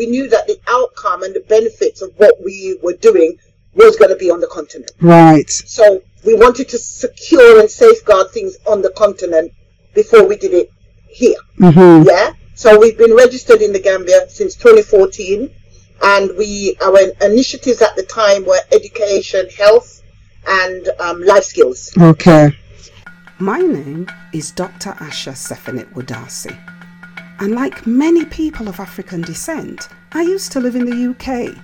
we knew that the outcome and the benefits of what we were doing was going to be on the continent. Right. So we wanted to secure and safeguard things on the continent before we did it here. Mm-hmm. Yeah. So we've been registered in the Gambia since 2014, and our initiatives at the time were education, health, and life skills. Okay. My name is Dr. Asha Sefanit Wudasi, and like many people of African descent, I used to live in the UK,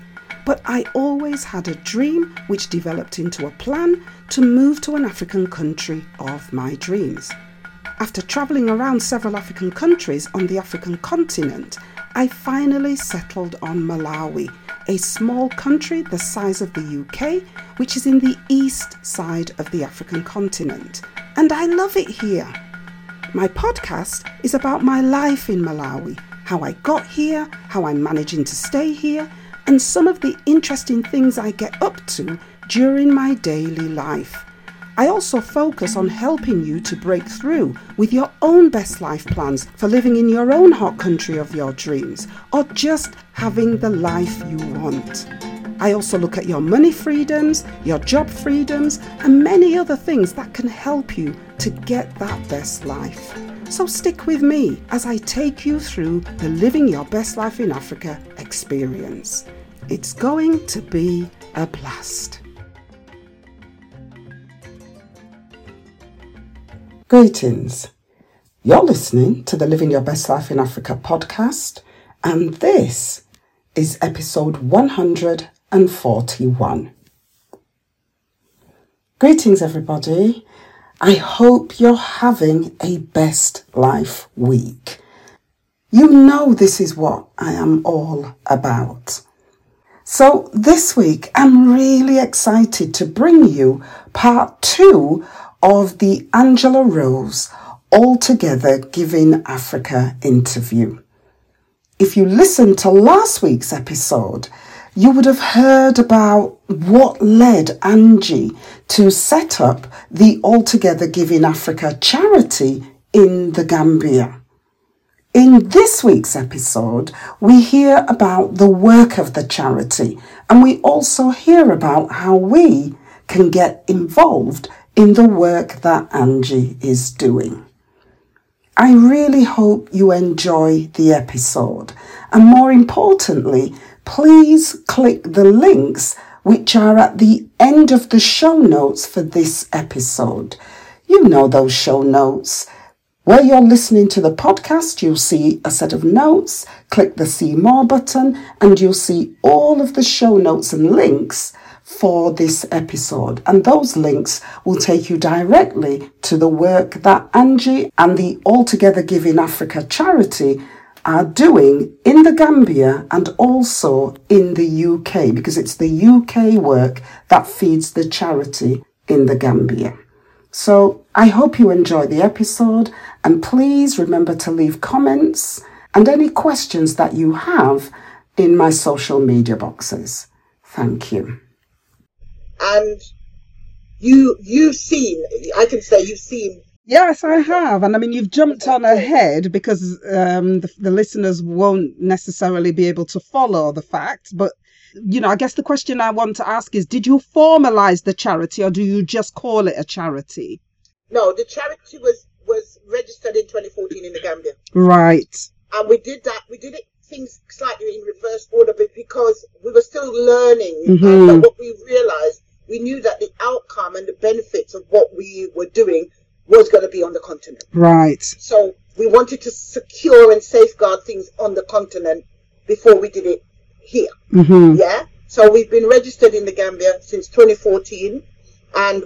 but I always had a dream which developed into a plan to move to an African country of my dreams. After travelling around several African countries on the African continent, I finally settled on Malawi, a small country the size of the UK, which is in the east side of the African continent. And I love it here. My podcast is about my life in Malawi, how I got here, how I'm managing to stay here, and some of the interesting things I get up to during my daily life. I also focus on helping you to break through with your own best life plans for living in your own hot country of your dreams, or just having the life you want. I also look at your money freedoms, your job freedoms, and many other things that can help you to get that best life. So stick with me as I take you through the Living Your Best Life in Africa experience. It's going to be a blast. Greetings. You're listening to the Living Your Best Life in Africa podcast, and this is episode 100. And 41. Greetings, everybody. I hope you're having a best life week. You know this is what I am all about. So this week, I'm really excited to bring you part 2 of the Angela Rose Altogether Giving Africa interview. If you listened to last week's episode, you would have heard about what led Angie to set up the Altogether Giving Africa charity in the Gambia. In this week's episode, we hear about the work of the charity, and we also hear about how we can get involved in the work that Angie is doing. I really hope you enjoy the episode, and more importantly, please click the links which are at the end of the show notes for this episode. You know those show notes. Where you're listening to the podcast, you'll see a set of notes. Click the See More button and you'll see all of the show notes and links for this episode. And those links will take you directly to the work that Angie and the Altogether Giving Africa charity are doing in the Gambia and also in the UK, because it's the UK work that feeds the charity in the Gambia. So I hope you enjoy the episode, and please remember to leave comments and any questions that you have in my social media boxes. Thank you. And you've seen, I can say you've seen. Yes, I have. And I mean, you've jumped on ahead because the listeners won't necessarily be able to follow the facts. But, you know, I guess the question I want to ask is, did you formalize the charity or do you just call it a charity? No, the charity was registered in 2014 in the Gambia. Right. And we did that. We did it things slightly in reverse order because we were still learning. Mm-hmm. But what we realized, we knew that the outcome and the benefits of what we were doing was going to be on the continent. Right. So we wanted to secure and safeguard things on the continent before we did it here. Mm-hmm. Yeah. So we've been registered in the Gambia since 2014, and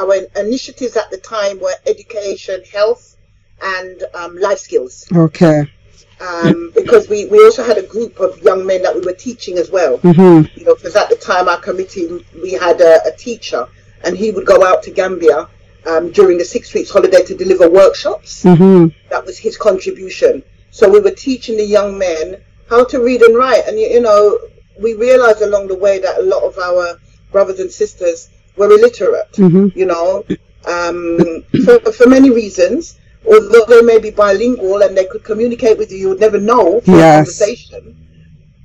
our initiatives at the time were education, health, and life skills. Okay. Because we also had a group of young men that we were teaching as well. Mm-hmm. You know, because at the time our committee, we had a teacher, and he would go out to Gambia during the 6 weeks holiday to deliver workshops. Mm-hmm. That was his contribution. So we were teaching the young men how to read and write, and you know, we realized along the way that a lot of our brothers and sisters were illiterate. Mm-hmm. You know, for many reasons, although they may be bilingual and they could communicate with you would never know from a conversation.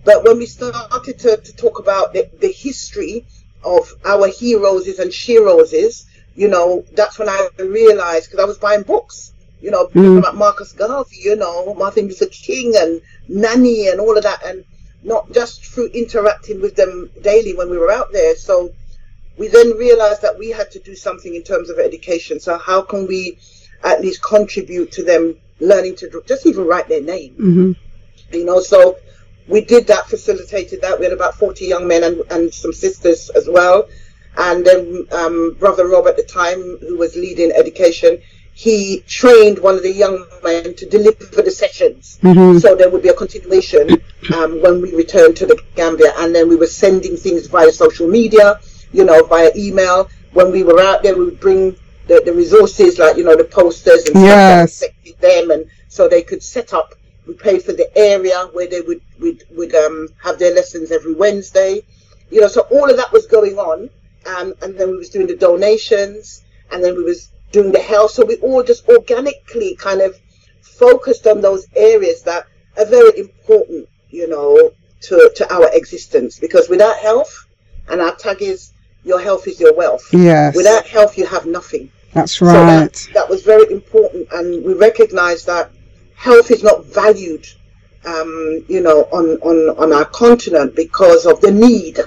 But when we started to talk about the history of our heroes and she-roses, you know, that's when I realized, because I was buying books, you know, about Marcus Garvey, you know, Martin Luther King and Nanny and all of that, and not just through interacting with them daily when we were out there. So we then realized that we had to do something in terms of education. So how can we at least contribute to them learning to just even write their name, you know? So we did that, facilitated that. We had about 40 young men and some sisters as well. And then Brother Rob at the time, who was leading education, he trained one of the young men to deliver the sessions. So there would be a continuation when we returned to the Gambia. And then we were sending things via social media, you know, via email. When we were out there, we would bring the resources, like, you know, the posters and stuff that affected them. And so they could set up, we paid for the area where they would have their lessons every Wednesday. You know, so all of that was going on. And then we was doing the donations, and then we was doing the health. So we all just organically kind of focused on those areas that are very important, you know, to our existence. Because without health, and our tag is, your health is your wealth. Yes. Without health, you have nothing. That's right. So that was very important. And we recognize that health is not valued, you know, on our continent because of the need.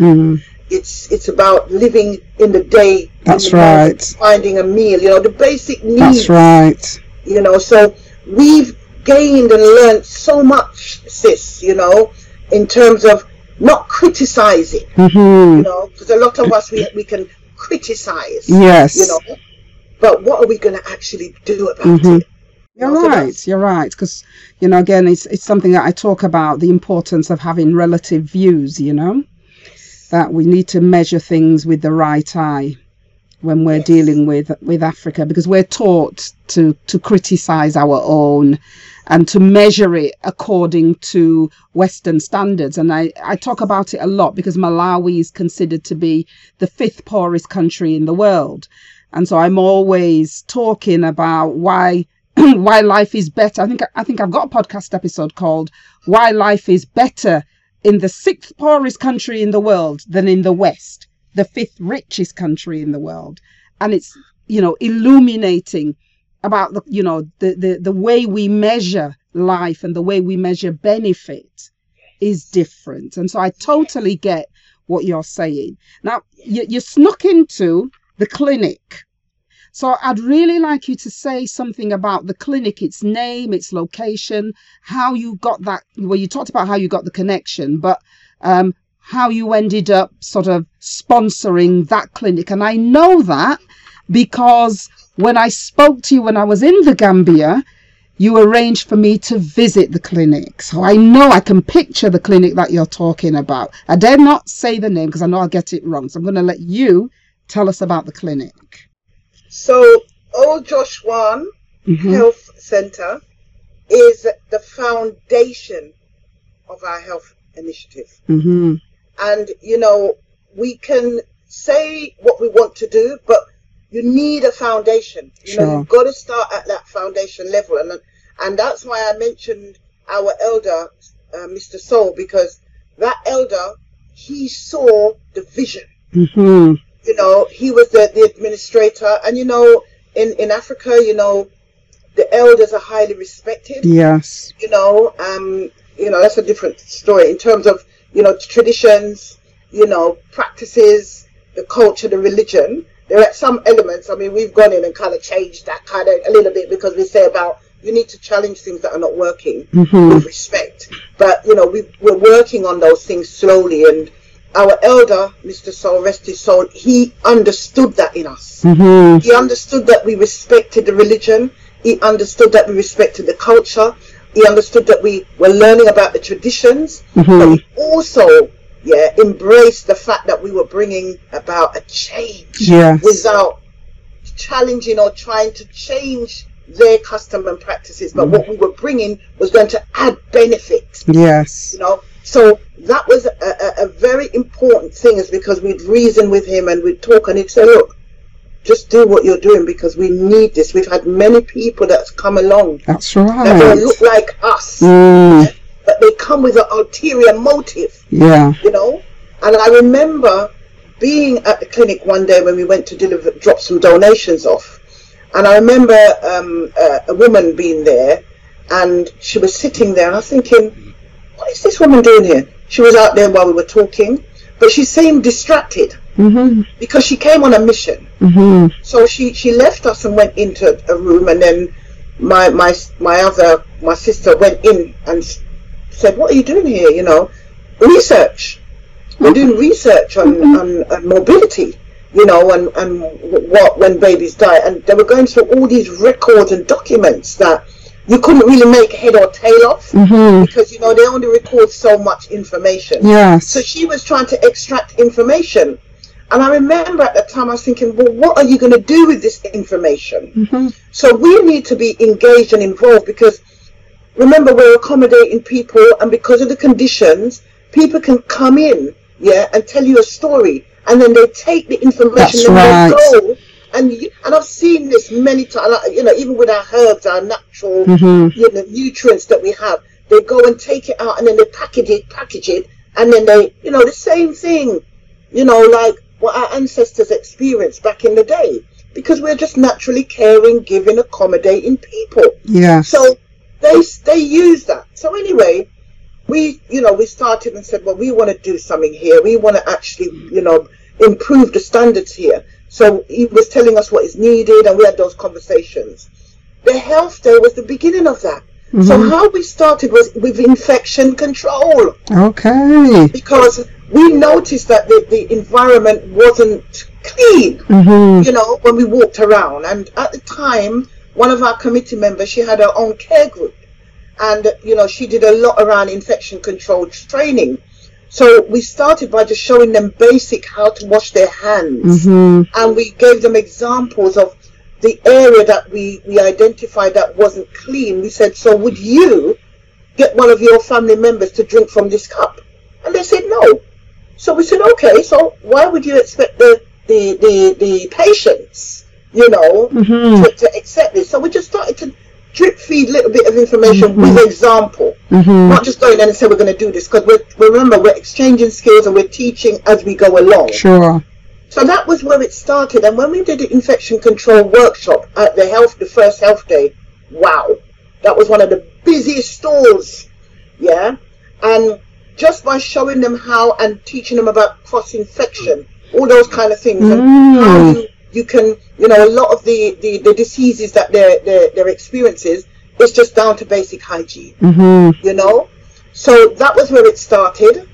It's about living in the day. That's right. Finding a meal, you know, the basic needs. That's right. You know, so we've gained and learned so much, sis, you know, in terms of not criticizing, you know, because a lot of us, we can criticize. Yes. You know, but what are we going to actually do about it? You're right, because, you know, again, it's something that I talk about, the importance of having relative views, you know, that we need to measure things with the right eye when we're dealing with Africa, because we're taught to criticize our own and to measure it according to Western standards. And I talk about it a lot because Malawi is considered to be the 5th poorest country in the world. And so I'm always talking about why life is better. I think I've got a podcast episode called Why Life is Better in the 6th poorest country in the world than in the West, the 5th richest country in the world. And it's, you know, illuminating about the, you know, the way we measure life and the way we measure benefit is different. And so I totally get what you're saying. Now, you snuck into the clinic. So I'd really like you to say something about the clinic, its name, its location, how you got that. Well, you talked about how you got the connection, but how you ended up sort of sponsoring that clinic. And I know that because when I spoke to you when I was in the Gambia, you arranged for me to visit the clinic. So I know I can picture the clinic that you're talking about. I dare not say the name because I know I'll get it wrong. So I'm going to let you tell us about the clinic. So Old Joshua Health Centre is the foundation of our health initiative. And, you know, we can say what we want to do, but you need a foundation. You know, you've got to start at that foundation level. And that's why I mentioned our elder, Mr. Soul, because that elder, he saw the vision. You know, he was the administrator. And, you know, in Africa, you know, the elders are highly respected. Yes. You know, that's a different story in terms of, you know, traditions, you know, practices, the culture, the religion. There are some elements, I mean, we've gone in and kind of changed that kind of a little bit because we say about you need to challenge things that are not working with respect. But, you know, we're working on those things slowly. And our elder, Mr. Soul, rest his soul, he understood that in us. He understood that we respected the religion. He understood that we respected the culture. He understood that we were learning about the traditions. But he also embraced the fact that we were bringing about a change without challenging or trying to change their custom and practices. But what we were bringing was going to add benefit. Yes. You know, so that was a very important thing, is because we'd reason with him and we'd talk and he'd say, look, just do what you're doing because we need this. We've had many people that's come along. That's right. That don't look like us. but they come with an ulterior motive. Yeah. You know? And I remember being at the clinic one day when we went to deliver, drop some donations off. And I remember a woman being there, and she was sitting there, and I was thinking, what is this woman doing here? She was out there while we were talking, but she seemed distracted, mm-hmm. because she came on a mission. Mm-hmm. So she left us and went into a room, and then my sister went in and said, what are you doing here? You know, research. We're doing research on, mm-hmm. on morbidity, you know, and what when babies die. And they were going through all these records and documents that you couldn't really make head or tail of, mm-hmm. because, you know, they only record so much information. Yes. So she was trying to extract information. And I remember at the time I was thinking, well, what are you going to do with this information? Mm-hmm. So we need to be engaged and involved, because, remember, we're accommodating people, and because of the conditions, people can come in, yeah, and tell you a story, and then they take the information and they go. And I've seen this many times. You know, even with our herbs, our natural, mm-hmm. you know, nutrients that we have, they go and take it out, and then they package it, and then they, you know, the same thing, you know, like what our ancestors experienced back in the day, because we're just naturally caring, giving, accommodating people. Yeah. So they use that. So anyway, we, you know, we started and said, well, we want to do something here. We want to actually, you know, improve the standards here. So he was telling us what is needed, and we had those conversations. The health day was the beginning of that. Mm-hmm. So how we started was with infection control. Okay. Because we noticed that the environment wasn't clean, mm-hmm. you know, when we walked around. And at the time, one of our committee members, she had her own care group. And, you know, she did a lot around infection control training. So we started by just showing them basic how to wash their hands. Mm-hmm. And we gave them examples of the area that we identified that wasn't clean. We said, so would you get one of your family members to drink from this cup? And they said no. So we said, okay, so why would you expect the patients, you know, mm-hmm. to accept this? So we just started to drip feed a little bit of information, mm-hmm. with example, mm-hmm. not just going in and say we're going to do this, because we're exchanging skills and we're teaching as we go along. Sure. So that was where it started. And when we did the infection control workshop at the first health day, wow, that was one of the busiest stalls, yeah. And just by showing them how and teaching them about cross-infection, all those kind of things, and how you can, you know, a lot of the diseases that they're experiencing, it's just down to basic hygiene, mm-hmm. you know. So that was where it started.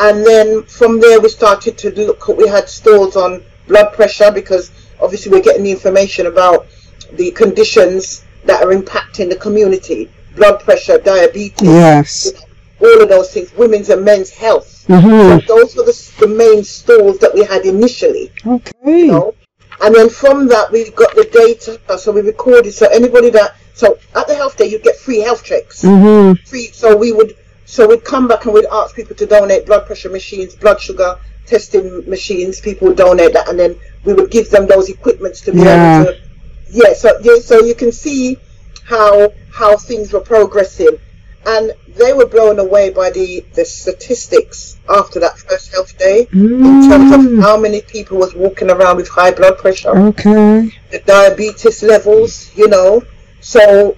And then from there we started to look, we had stalls on blood pressure, because obviously we're getting the information about the conditions that are impacting the community. Blood pressure, diabetes, yes, all of those things, women's and men's health. Mm-hmm. So those were the main stalls that we had initially. Okay. You know? And then from that, we've got the data, so we recorded, so anybody that, so at the health day, you get free health checks. Mm-hmm. Free. So we'd come back and we'd ask people to donate blood pressure machines, blood sugar testing machines, people would donate that, and then we would give them those equipments to be able to, yeah, so you can see how things were progressing. And they were blown away by the statistics after that first health day, in terms of how many people was walking around with high blood pressure, okay, the diabetes levels, you know. So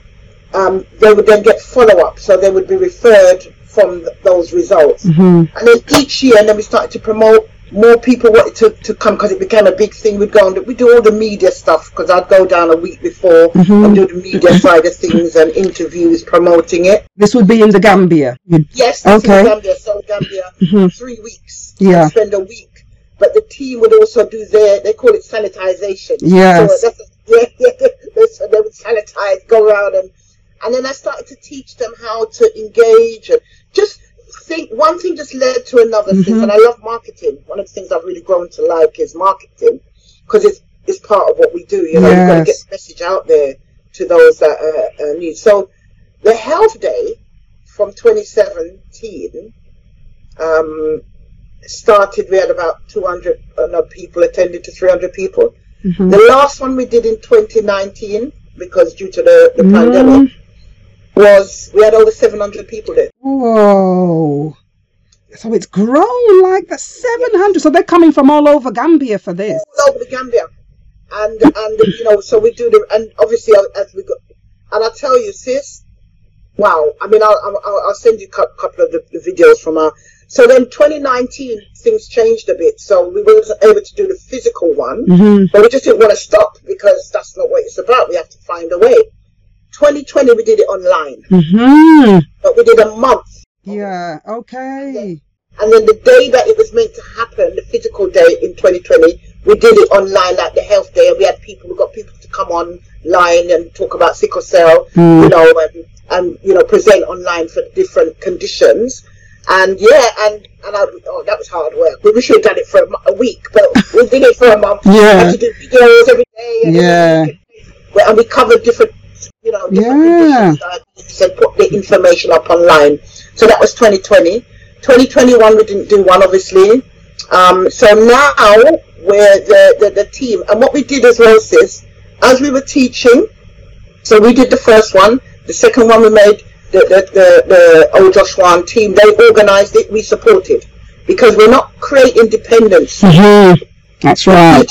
they would then get follow-up, so they would be referred from those results. Mm-hmm. And then each year, and then we started to promote, more people wanted to come, because it became a big thing. We'd go on, we do all the media stuff, because I'd go down a week before, mm-hmm. and do the media side of things and interviews promoting it. This would be in the Gambia? Yes, this okay. in the Gambia. So Gambia, mm-hmm. 3 weeks, yeah, spend a week. But the team would also do they call it sanitization. Yes. So so they would sanitize, go around, and then I started to teach them how to engage, and just think one thing just led to another, mm-hmm. thing. And I love marketing. One of the things I've really grown to like is marketing, because it's part of what we do, you know. Yes. You've got to get the message out there to those that are new. So the health day from 2017 started, we had about 200 people attended to 300 people. Mm-hmm. The last one we did in 2019, because due to the pandemic, we had over 700 people there. Whoa. So it's grown like the 700. So they're coming from all over Gambia for this. All over Gambia. And you know, so we do the, and obviously as we go, and I tell you, sis, wow. I mean, I'll send you a couple of the videos from our. So then 2019, things changed a bit. So we weren't able to do the physical one, mm-hmm. but we just didn't want to stop because that's not what it's about. We have to find a way. 2020, we did it online, mm-hmm. but we did a month. Yeah, okay. And then the day that it was meant to happen, the physical day in 2020, we did it online, like the health day. We had people, we got people to come online and talk about sickle cell, you know, and you know, present online for different conditions. And yeah, and I, oh, that was hard work. We should have done it for a week, but we did it for a month. Yeah. And to do videos every day. And yeah. And we covered different, you know, different conditions and put the information up online. So that was 2020. 2021, we didn't do one, obviously. So now we're the team. And what we did as well, sis, as we were teaching, so we did the first one. The second one we made, the Old Joshua team, they organized it, we supported. Because we're not creating dependence. Mm-hmm. That's right.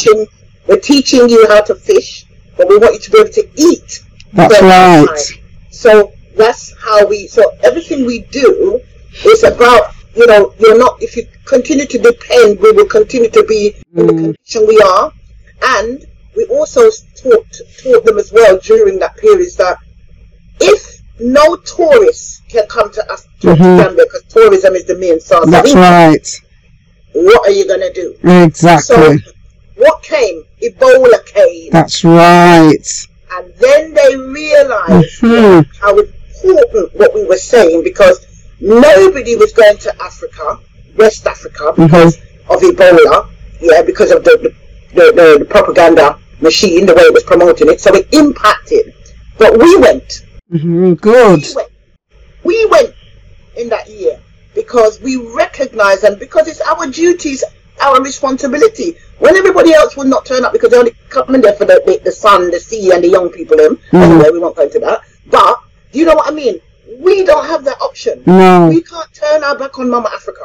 We're teaching you how to fish, but we want you to be able to eat. That's right. So that's how we, so everything we do is about, you know, you're not, if you continue to depend, we will continue to be in the condition we are. And we also taught them as well during that period is that if no tourists can come to us, to Gambia, because tourism is the main source. That's right. What are you going to do? Exactly. So what came? Ebola came. That's right. And then they realized how important what we were saying, because nobody was going to Africa, West Africa, because of Ebola, yeah, because of the propaganda machine, the way it was promoting it. So it impacted. But we went. Mm-hmm, good. We went in that year because we recognized, and because it's our duties, our responsibility. When everybody else would not turn up because they only come in there for the sun, the sea, and the young people in. Anyway, we won't go into that. But do you know what I mean? We don't have that option. No. We can't turn our back on Mama Africa.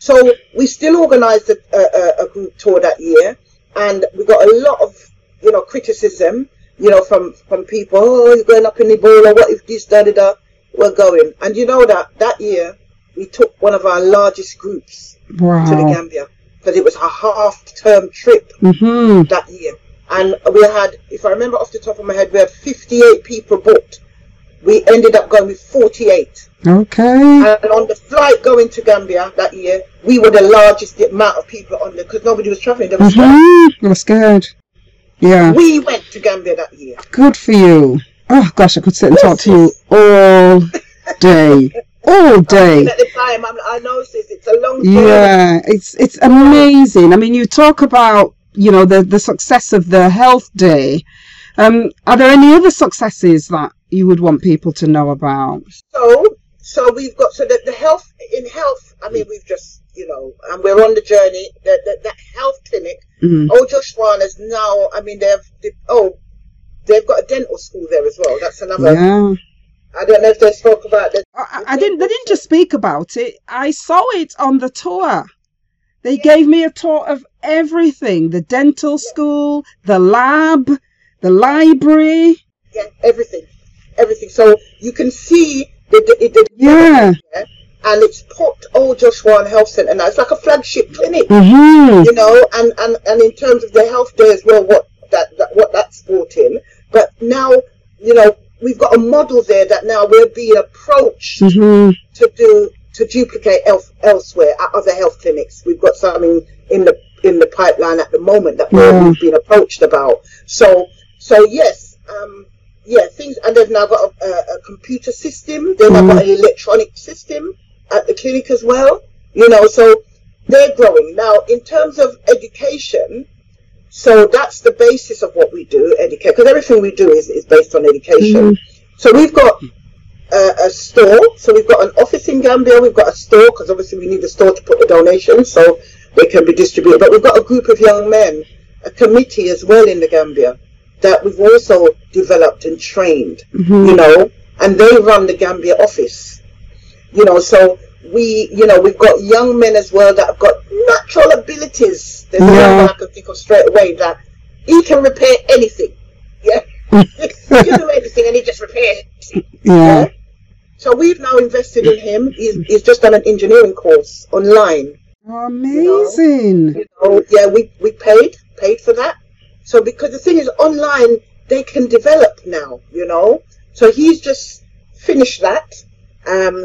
So we still organised a group tour that year, and we got a lot of, you know, criticism, you know, from people. Oh, you're going up in Ebola. What if this, da da da? We're going, and you know that year we took one of our largest groups to the Gambia. Because it was a half-term trip that year. And we had, if I remember off the top of my head, we had 58 people booked. We ended up going with 48. Okay. And on the flight going to Gambia that year, we were the largest amount of people on there because nobody was traveling. They were scared. They were scared. Yeah. We went to Gambia that year. Good for you. Oh, gosh, I could sit and talk to you all day. All day. At the time, I know, sis, it's a long time. Yeah, it's amazing. I mean, you talk about, you know, the success of the health day. Are there any other successes that you would want people to know about? So we've got, so that the health, I mean, we've just, you know, and we're on the journey, that health clinic, Old Joshua is now, I mean, they've got a dental school there as well. That's another. Yeah. I don't know if they spoke about this. I didn't. They didn't just speak about it. I saw it on the tour. They gave me a tour of everything: the dental school, the lab, the library. Yeah, everything. So you can see the and it's put Old Joshua Health Centre now. It's like a flagship clinic, you know. And in terms of the health day as well, what that's brought in. But now, you know, we've got a model there that now we're being approached to duplicate elsewhere at other health clinics. We've got something in the pipeline at the moment that we've been approached about. So yes, things, and they've now got a computer system. They've now got an electronic system at the clinic as well. You know, so they're growing now in terms of education. So that's the basis of what we do, educate, because everything we do is based on education. So we've got a store. So we've got an office in Gambia. We've got a store, because obviously we need a store to put the donations so they can be distributed. But we've got a group of young men, a committee as well in the Gambia, that we've also developed and trained, you know. and they run the Gambia office. You know, so we, you know, we've got young men as well that have got natural abilities. There's one I can think of straight away that he can repair anything. Yeah, he can do anything and he just repairs. Yeah. So we've now invested in him. He's just done an engineering course online. Amazing. You know, yeah, we paid for that. So because the thing is, online they can develop now, you know. So he's just finished that.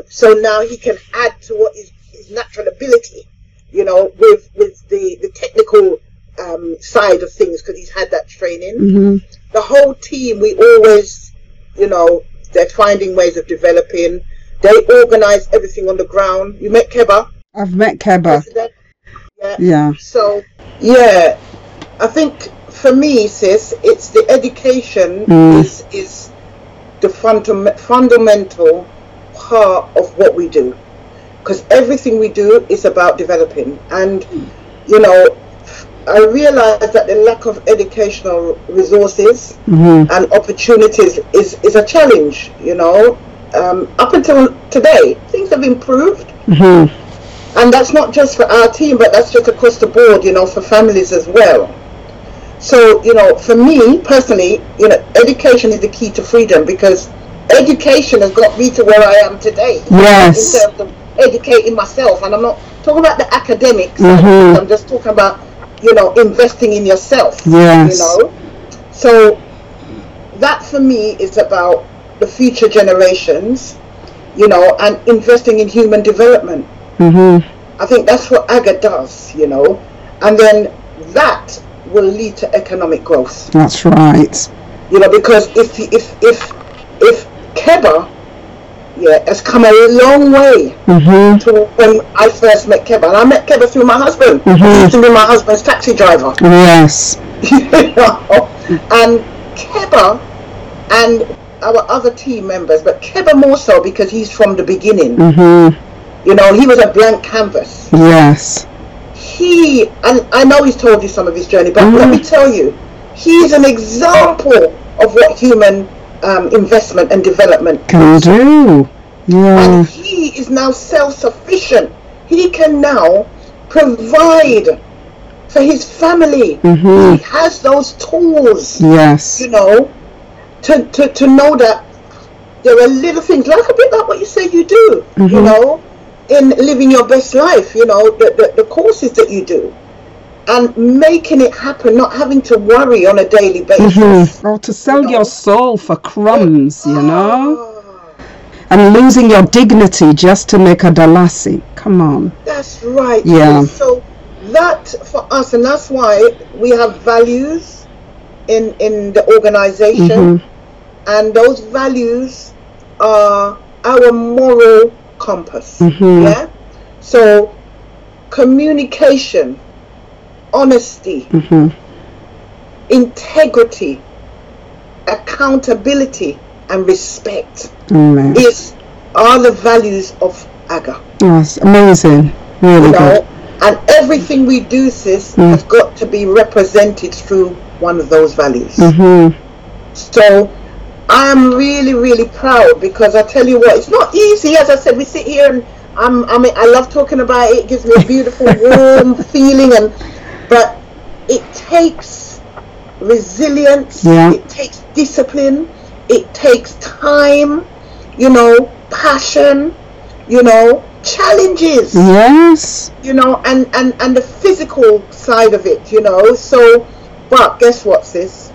So now he can add to what is his natural ability, you know, with the technical side of things, because he's had that training. Mm-hmm. The whole team, we always, you know, they're finding ways of developing. They organise everything on the ground. You met Kebba? I've met Kebba. Yeah. So, yeah, I think for me, sis, it's the education is the fundamental part of what we do, because everything we do is about developing. And, you know, I realize that the lack of educational resources and opportunities is a challenge, you know. Up until today, things have improved. Mm-hmm. And that's not just for our team, but that's just across the board, you know, for families as well. So, you know, for me personally, you know, education is the key to freedom, because education has got me to where I am today. Yes. In terms of educating myself. And I'm not talking about the academics. Mm-hmm. I'm just talking about, you know, investing in yourself. Yes. You know, so that for me is about the future generations, you know, and investing in human development. Mm-hmm. I think that's what AGA does, you know, and then that will lead to economic growth. That's right. You know, because if Kebba, yeah, has come a long way to when I first met Kebba. And I met Kebba through my husband. I used to be my husband's taxi driver. Yes. You know? And Kebba and our other team members, but Kebba more so because he's from the beginning. Mm-hmm. You know, he was a blank canvas. Yes. He, and I know he's told you some of his journey, but let me tell you, he's an example of what human investment and development can do. Yeah. And he is now self-sufficient. He can now provide for his family. Mm-hmm. He has those tools. Yes. You know, to know that there are little things, like a bit like what you say you do, you know, in living your best life, you know, the courses that you do. And making it happen, not having to worry on a daily basis. Mm-hmm. Or to sell your soul for crumbs, you know. And losing your dignity just to make a dalasi. Come on. That's right. Yeah. So that for us, and that's why we have values in the organization. Mm-hmm. And those values are our moral compass. Mm-hmm. Yeah. So communication, honesty, integrity, accountability, and respect are the values of AGA. Yes, amazing, really, you know, good. And everything we do, sis, has got to be represented through one of those values. So I am really, really proud, because I tell you what, it's not easy. As I said, we sit here and I love talking about it. It gives me a beautiful, warm feeling, but it takes resilience, it takes discipline, it takes time, you know, passion, you know, challenges. Yes. You know, and the physical side of it, you know. So, but guess what, sis?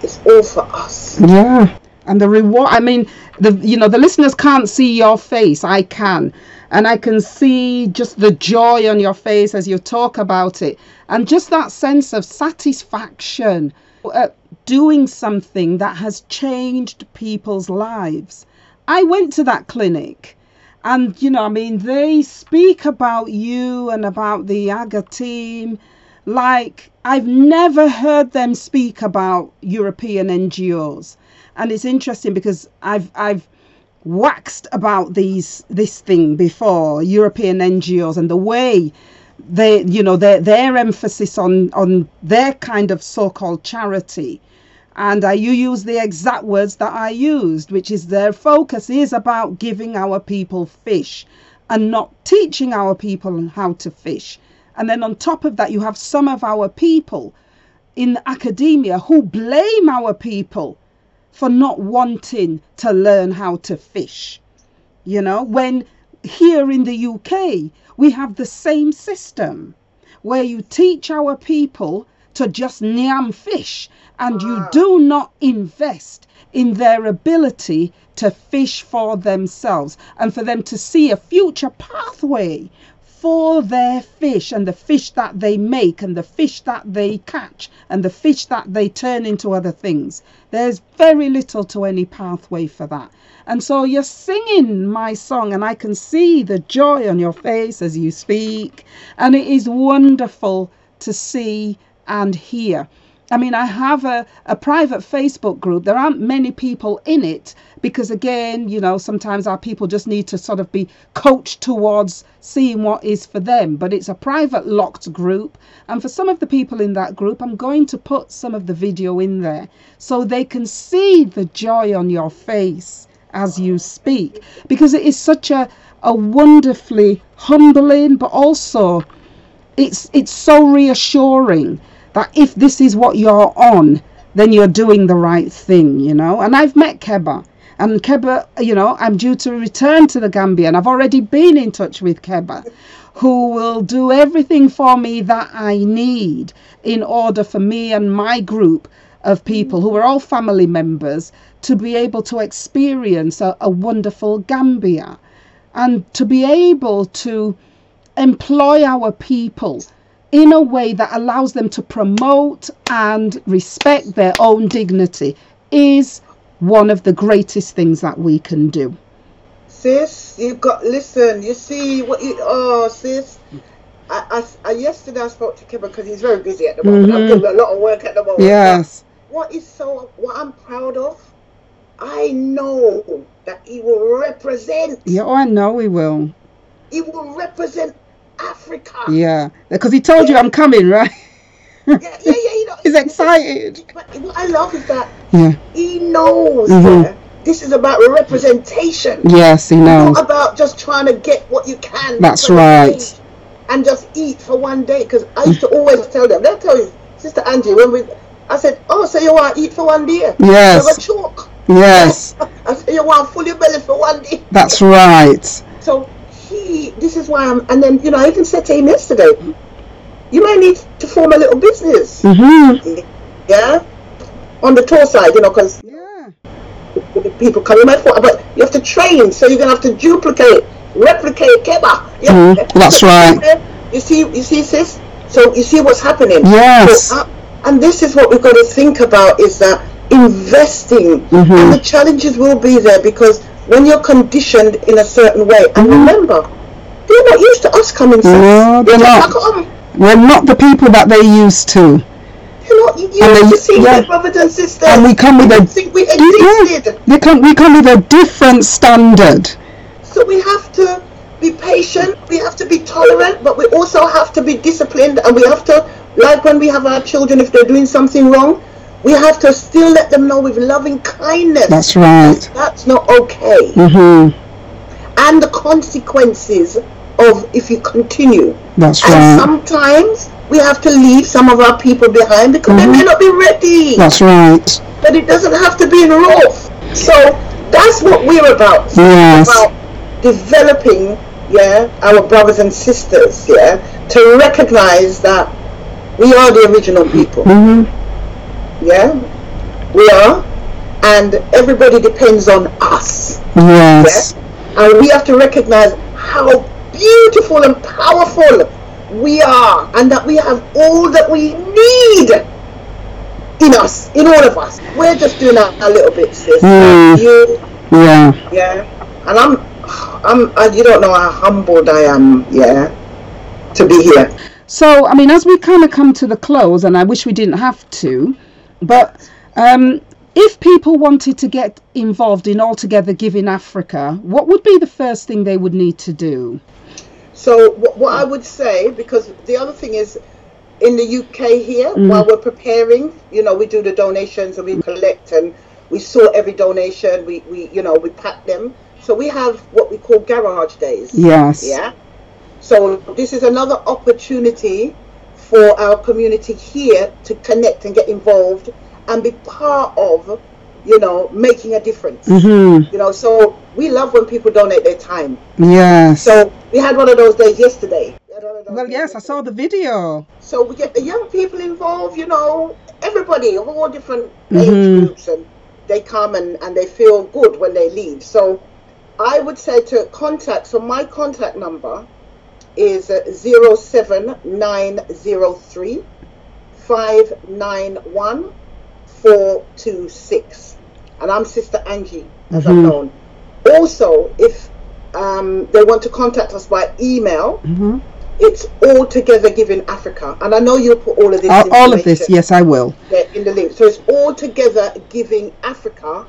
It's all for us. Yeah. And the reward, I mean, the listeners can't see your face. I can. And I can see just the joy on your face as you talk about it. And just that sense of satisfaction at doing something that has changed people's lives. I went to that clinic and, you know, I mean, they speak about you and about the AGA team like I've never heard them speak about European NGOs. And it's interesting because I've waxed about this thing before, European NGOs and the way they, you know, their emphasis on their kind of so-called charity. And you use the exact words that I used, which is their focus is about giving our people fish and not teaching our people how to fish. And then on top of that, you have some of our people in academia who blame our people for not wanting to learn how to fish. You know, when here in the UK, we have the same system where you teach our people to just nyam fish, and you do not invest in their ability to fish for themselves and for them to see a future pathway for their fish and the fish that they make and the fish that they catch and the fish that they turn into other things. There's very little to any pathway for that. And so you're singing my song, and I can see the joy on your face as you speak, and it is wonderful to see and hear. I mean, I have a private Facebook group. There aren't many people in it because, again, you know, sometimes our people just need to sort of be coached towards seeing what is for them. But it's a private locked group. And for some of the people in that group, I'm going to put some of the video in there so they can see the joy on your face as you speak, because it is such a wonderfully humbling, but also it's so reassuring that if this is what you're on, then you're doing the right thing, you know. And I've met Kebba. And Kebba, you know, I'm due to return to the Gambia. And I've already been in touch with Kebba, who will do everything for me that I need in order for me and my group of people, who are all family members, to be able to experience a wonderful Gambia. And to be able to employ our people in a way that allows them to promote and respect their own dignity is one of the greatest things that we can do. Sis, you've got, listen, you see what you, oh sis, I yesterday I spoke to Kebba because he's very busy at the moment. I'm doing a lot of work at the moment. Yes. What I'm proud of, I know that he will represent. Yeah, I know he will. He will represent Africa. Yeah, because he told you I'm coming, right? Yeah. You know, he's excited. What I love is that he knows that this is about representation. Yes, he knows. It's not about just trying to get what you can. That's right. And just eat for one day. Because I used to always tell them, they'll tell you, Sister Angie, I said, oh, so you want to eat for one day? Yes. Have a chalk. Yes. I said, you want to fill your belly for one day? That's right. So this is why I'm, and then, you know, I even said to him yesterday, you may need to form a little business, on the tour side, you know, because people come in my phone, but you have to train, so you're going to have to replicate Kebba. Yeah. That's right. You see, sis, so you see what's happening. Yes. So, and this is what we've got to think about, is that investing, and the challenges will be there, because when you're conditioned in a certain way, and remember, they're not used to us coming. No, they're not. We're not the people that they used to. They're not used to seeing their brothers and sisters. And we come with we come with a different standard. So we have to be patient. We have to be tolerant, but we also have to be disciplined. And we have to, like when we have our children, if they're doing something wrong, we have to still let them know with loving kindness. That's right. That's not okay. And the consequences of if you continue. That's right. Sometimes we have to leave some of our people behind because they may not be ready. That's right. But it doesn't have to be rough. So that's what we're about. Yes. It's about developing, our brothers and sisters, to recognize that we are the original people. We are, and everybody depends on us. Yes. And we have to recognize how beautiful and powerful we are, and that we have all that we need in us, in all of us. We're just doing our little bit, sis. And I'm you don't know how humbled I am to be here. So I mean, as we kind of come to the close, and I wish we didn't have to, but if people wanted to get involved in Altogether Giving Africa, what would be the first thing they would need to do? So what I would say, because the other thing is, in the UK here, while we're preparing, you know, we do the donations and we collect and we sort every donation, we you know, we pack them. So we have what we call garage days. Yes. Yeah. So this is another opportunity for our community here to connect and get involved and be part of, you know, making a difference. Mm-hmm. You know, so we love when people donate their time. Yes. So we had one of those days yesterday. Well, yes, I saw the video. So we get the young people involved, you know, everybody of all different age groups, and they come and they feel good when they leave. So I would say to contact, so my contact number is 07903 591 426, and I'm Sister Angie, as I'm known. Also, if they want to contact us by email, it's Altogether Giving Africa, and I know you'll put all of this all of this, yes I will, in the link. So it's Altogether Giving Africa,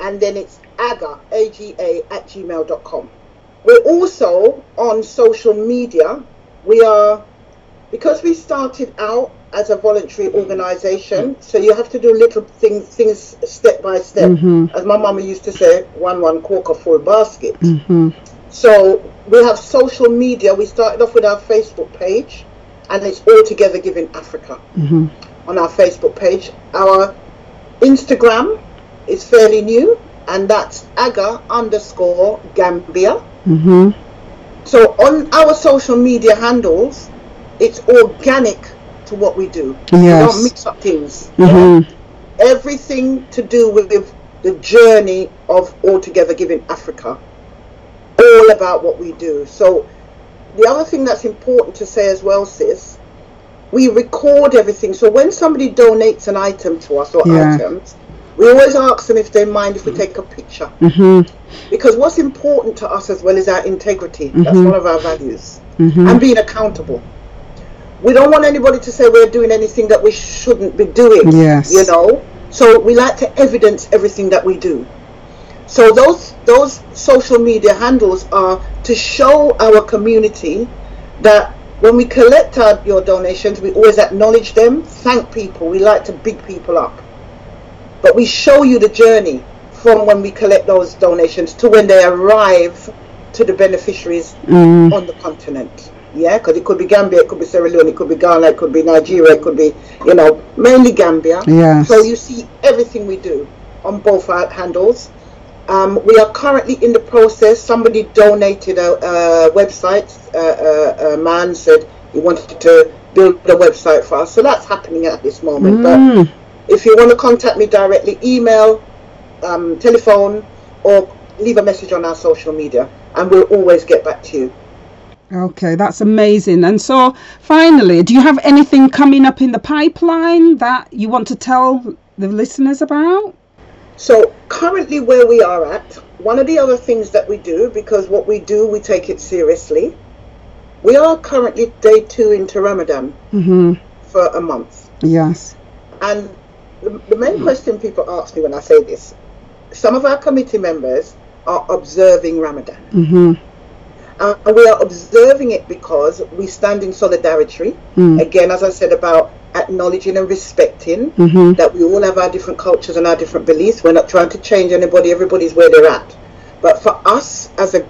and then it's aga@gmail.com. We're also on social media. We are, because we started out as a voluntary organization, so you have to do little things step by step. As my mama used to say, one corker for a basket. So we have social media. We started off with our Facebook page, and it's Altogether Giving Africa on our Facebook page. Our Instagram is fairly new, and that's aga_Gambia. So on our social media handles, it's organic to what we do. Yes. We don't mix up things. Yeah? Everything to do with the journey of Altogether Giving Africa, all about what we do. So the other thing that's important to say as well, sis, we record everything. So when somebody donates an item to us, or items, we always ask them if they mind if we take a picture, because what's important to us as well is our integrity. That's one of our values, and being accountable. We don't want anybody to say we're doing anything that we shouldn't be doing. Yes. You know, so we like to evidence everything that we do. So those social media handles are to show our community that when we collect your donations, we always acknowledge them, thank people. We like to big people up. But we show you the journey from when we collect those donations to when they arrive to the beneficiaries on the continent. Yeah, because it could be Gambia, it could be Sierra Leone, it could be Ghana, it could be Nigeria, it could be, you know, mainly Gambia. Yes. So you see everything we do on both our handles. We are currently in the process. Somebody donated a website. A man said he wanted to build a website for us. So that's happening at this moment. But if you want to contact me directly, email, telephone, or leave a message on our social media, and we'll always get back to you. Okay, that's amazing. And so finally, do you have anything coming up in the pipeline that you want to tell the listeners about? So currently where we are at, one of the other things that we do, because what we do, we take it seriously. We are currently day 2 into Ramadan for a month. Yes. And the main question people ask me when I say this, some of our committee members are observing Ramadan. And we are observing it because we stand in solidarity. Again, as I said about acknowledging and respecting that we all have our different cultures and our different beliefs. We're not trying to change anybody. Everybody's where they're at. But for us as a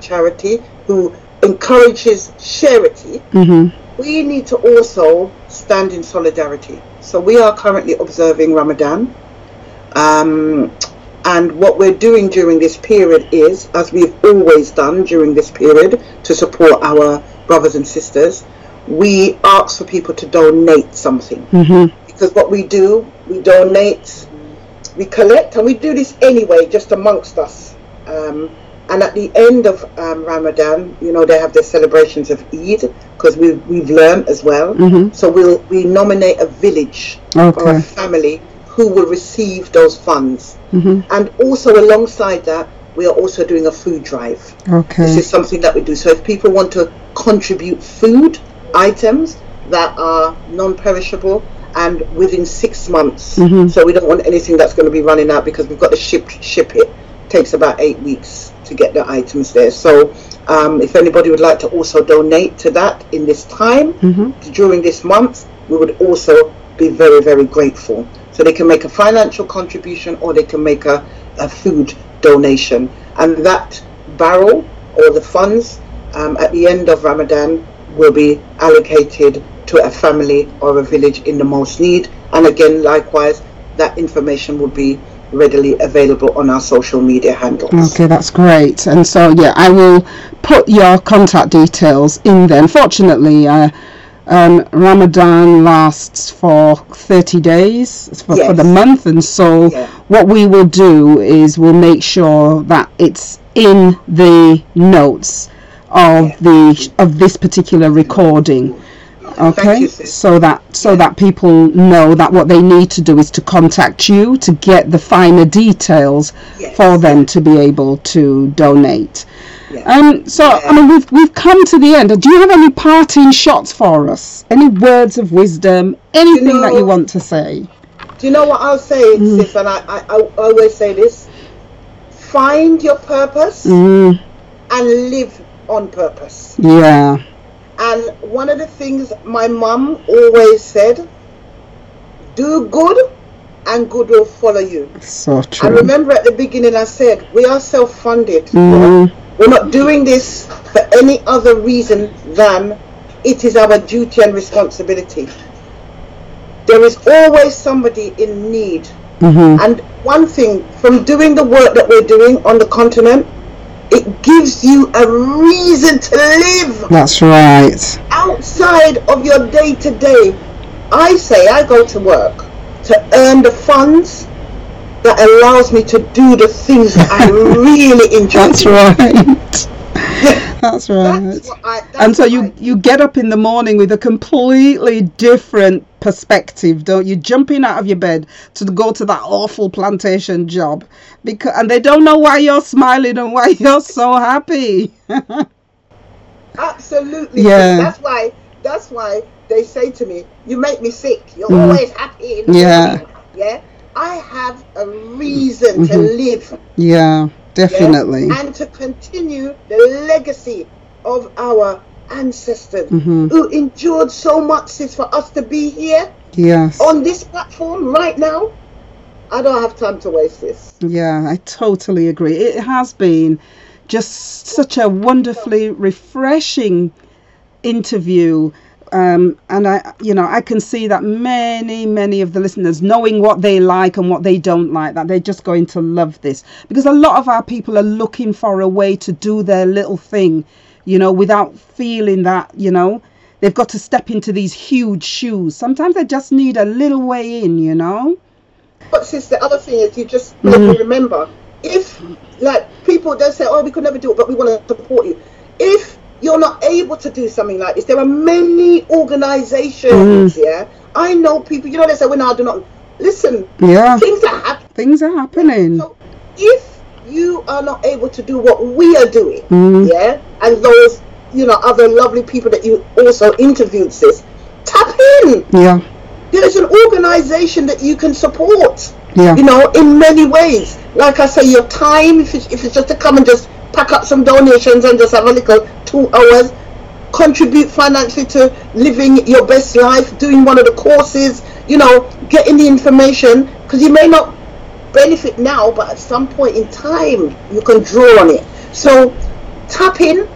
charity who encourages charity, we need to also stand in solidarity. So we are currently observing Ramadan. And what we're doing during this period is, as we've always done during this period, to support our brothers and sisters, we ask for people to donate something. Because what we do, we donate, we collect, and we do this anyway, just amongst us. And at the end of Ramadan, you know, they have their celebrations of Eid, because we've learned as well. So we nominate a village or a family who will receive those funds. And also alongside that, we are also doing a food drive. This is something that we do. So if people want to contribute food items that are non-perishable and within 6 months, so we don't want anything that's going to be running out, because we've got to ship it. It takes about 8 weeks to get the items there. So If anybody would like to also donate to that in this time, during this month, we would also be very, very grateful. So they can make a financial contribution, or they can make a food donation. And that barrel, or the funds, at the end of Ramadan will be allocated to a family or a village in the most need. And again, likewise, that information will be readily available on our social media handles. Okay, that's great. And so, yeah, I will put your contact details in there. Unfortunately, Ramadan lasts for 30 days for the month, and so what we will do is we'll make sure that it's in the notes of the of this particular recording. Okay, so that people know that what they need to do is to contact you to get the finer details for them to be able to donate. I mean, we've come to the end. Do you have any parting shots for us? Any words of wisdom? Anything that you want to say? Do you know what I'll say, Sif? And I always say this: find your purpose and live on purpose. Yeah. And one of the things my mum always said, do good and good will follow you. So true. I remember at the beginning I said, we are self-funded. We're not doing this for any other reason than it is our duty and responsibility. There is always somebody in need. And one thing, from doing the work that we're doing on the continent, it gives you a reason to live. That's right. Outside of your day-to-day, I say I go to work to earn the funds that allows me to do the things that I really enjoy. That's right. That's right. And so you get up in the morning with a completely different perspective, don't you? Jumping out of your bed to go to that awful plantation job, because and they don't know why you're smiling and why you're so happy. Absolutely. Yeah. That's why they say to me, "You make me sick. You're always happy." Yeah. Yeah. I have a reason to live. Yeah. Definitely. Yes, and to continue the legacy of our ancestors who endured so much for us to be here on this platform right now. I don't have time to waste this. Yeah, I totally agree. It has been just such a wonderfully refreshing interview. And I can see that many of the listeners, knowing what they like and what they don't like, that they're just going to love this, because a lot of our people are looking for a way to do their little thing, without feeling that, they've got to step into these huge shoes. Sometimes they just need a little way in, But since the other thing is, you just have to remember, if like people don't say, "Oh, we could never do it, but we want to support you," if you're not able to do something like this, there are many organizations. I know people, they say, "Well, I do not listen." Things are happening. So if you are not able to do what we are doing, and those other lovely people that you also interviewed, sis, tap in. There's an organization that you can support. In many ways, like I say, your time, if it's just to come and just pack up some donations and just have a little 2 hours, contribute financially to living your best life, doing one of the courses, getting the information, because you may not benefit now, but at some point in time you can draw on it. So tap in,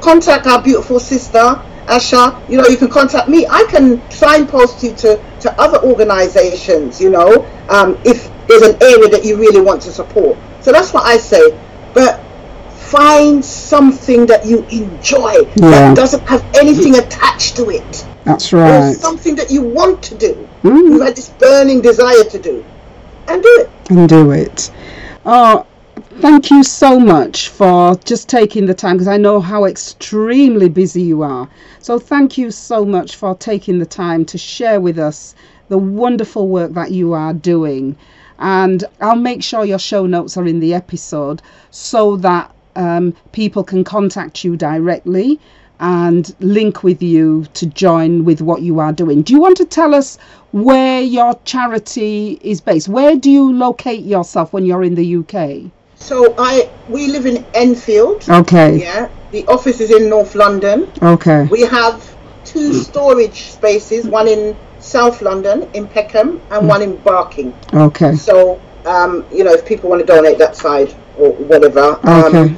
contact our beautiful sister Asha, you can contact me. I can signpost you to other organizations, if there's an area that you really want to support. So that's what I say. But find something that you enjoy, that doesn't have anything attached to it. That's right. Or something that you want to do. You had this burning desire to do. And do it. Oh, thank you so much for just taking the time, because I know how extremely busy you are. So thank you so much for taking the time to share with us the wonderful work that you are doing. And I'll make sure your show notes are in the episode so that people can contact you directly and link with you to join with what you are doing. Do you want to tell us where your charity is based? Where do you locate yourself when you're in the UK? So we live in Enfield. Okay. Yeah. The office is in North London. Okay. We have two storage spaces, one in South London in Peckham and one in Barking. Okay. So you know, if people want to donate that side or whatever. Okay.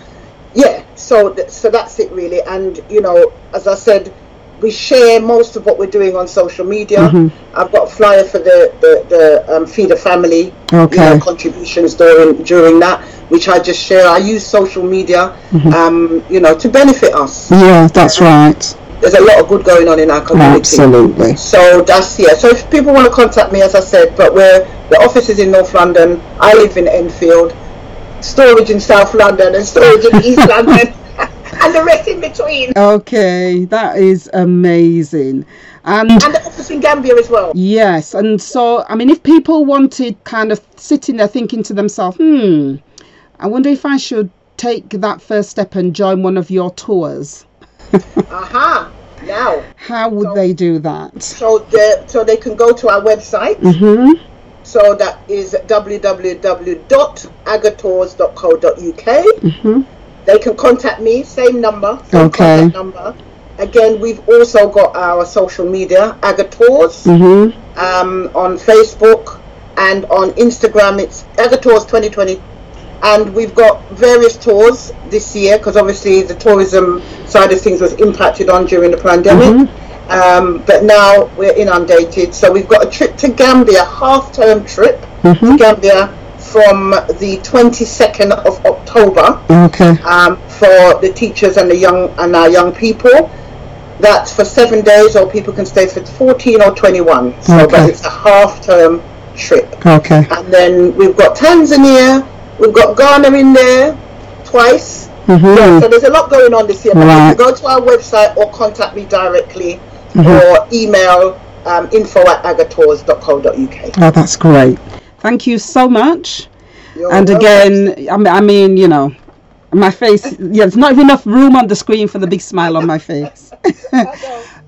Yeah. So that's it really. And you know, as I said, we share most of what we're doing on social media. Mm-hmm. I've got a flyer for the Feed a Family, okay, you know, contributions during that, which I just share. I use social media, mm-hmm, you know, to benefit us. Yeah, that's right. There's a lot of good going on in our community. Absolutely. So that's, yeah. So if people want to contact me, as I said, but the office is in North London. I live in Enfield. Storage in South London and storage in East London. And the rest in between. Okay, that is amazing. And the office in Gambia as well. Yes, and so, I mean, if people wanted, kind of sitting there thinking to themselves, I wonder if I should take that first step and join one of your tours. Aha, now. How would they do that? So they can go to our website. Mm-hmm. So that is www.agatours.co.uk. Mm-hmm. They can contact me, same number, same contact number. Again, we've also got our social media, Agatours, mm-hmm, on Facebook and on Instagram. It's Agatours 2020. And we've got various tours this year because obviously the tourism side of things was impacted on during the pandemic. Mm-hmm. But now we're inundated. So we've got a trip to Gambia, half-term trip, mm-hmm, to Gambia, from the 22nd of October, okay, for the teachers and our young people. That's for 7 days, or people can stay for 14 or 21. So, okay, but it's a half-term trip. Okay. And then we've got Tanzania, we've got Ghana in there twice. Mm-hmm. Yeah, so there's a lot going on this year. But right, you can go to our website or contact me directly, mm-hmm, or email info@agatours.co.uk. Oh, that's great. Thank you so much. And again, I mean, you know, my face, yeah, there's not enough room on the screen for the big smile on my face.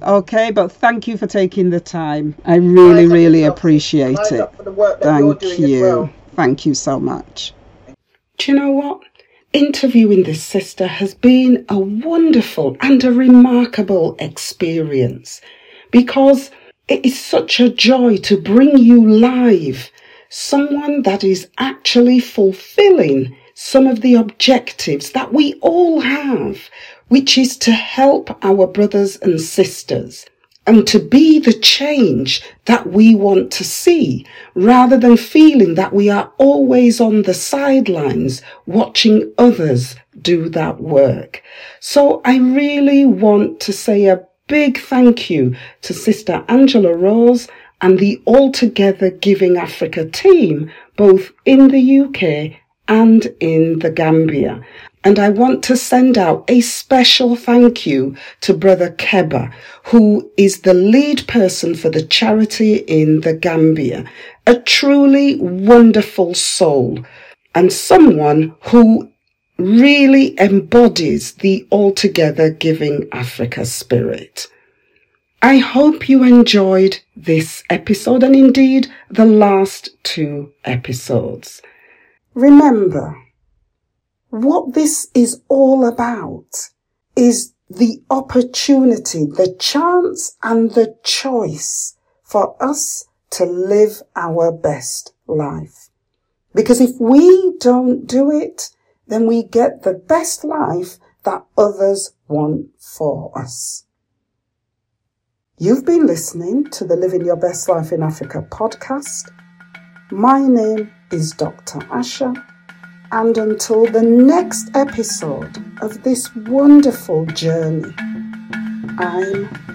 Okay, but thank you for taking the time. I really, really appreciate it. Thank you. Thank you so much. Do you know what? Interviewing this sister has been a wonderful and a remarkable experience because it is such a joy to bring you live someone that is actually fulfilling some of the objectives that we all have, which is to help our brothers and sisters and to be the change that we want to see, rather than feeling that we are always on the sidelines watching others do that work. So I really want to say a big thank you to Sister Angela Rose and the Altogether Giving Africa team, both in the UK and in the Gambia. And I want to send out a special thank you to Brother Kebba, who is the lead person for the charity in the Gambia, a truly wonderful soul and someone who really embodies the Altogether Giving Africa spirit. I hope you enjoyed this episode and indeed the last two episodes. Remember, what this is all about is the opportunity, the chance and the choice for us to live our best life. Because if we don't do it, then we get the best life that others want for us. You've been listening to the Living Your Best Life in Africa podcast. My name is Dr. Asha, and until the next episode of this wonderful journey, I'm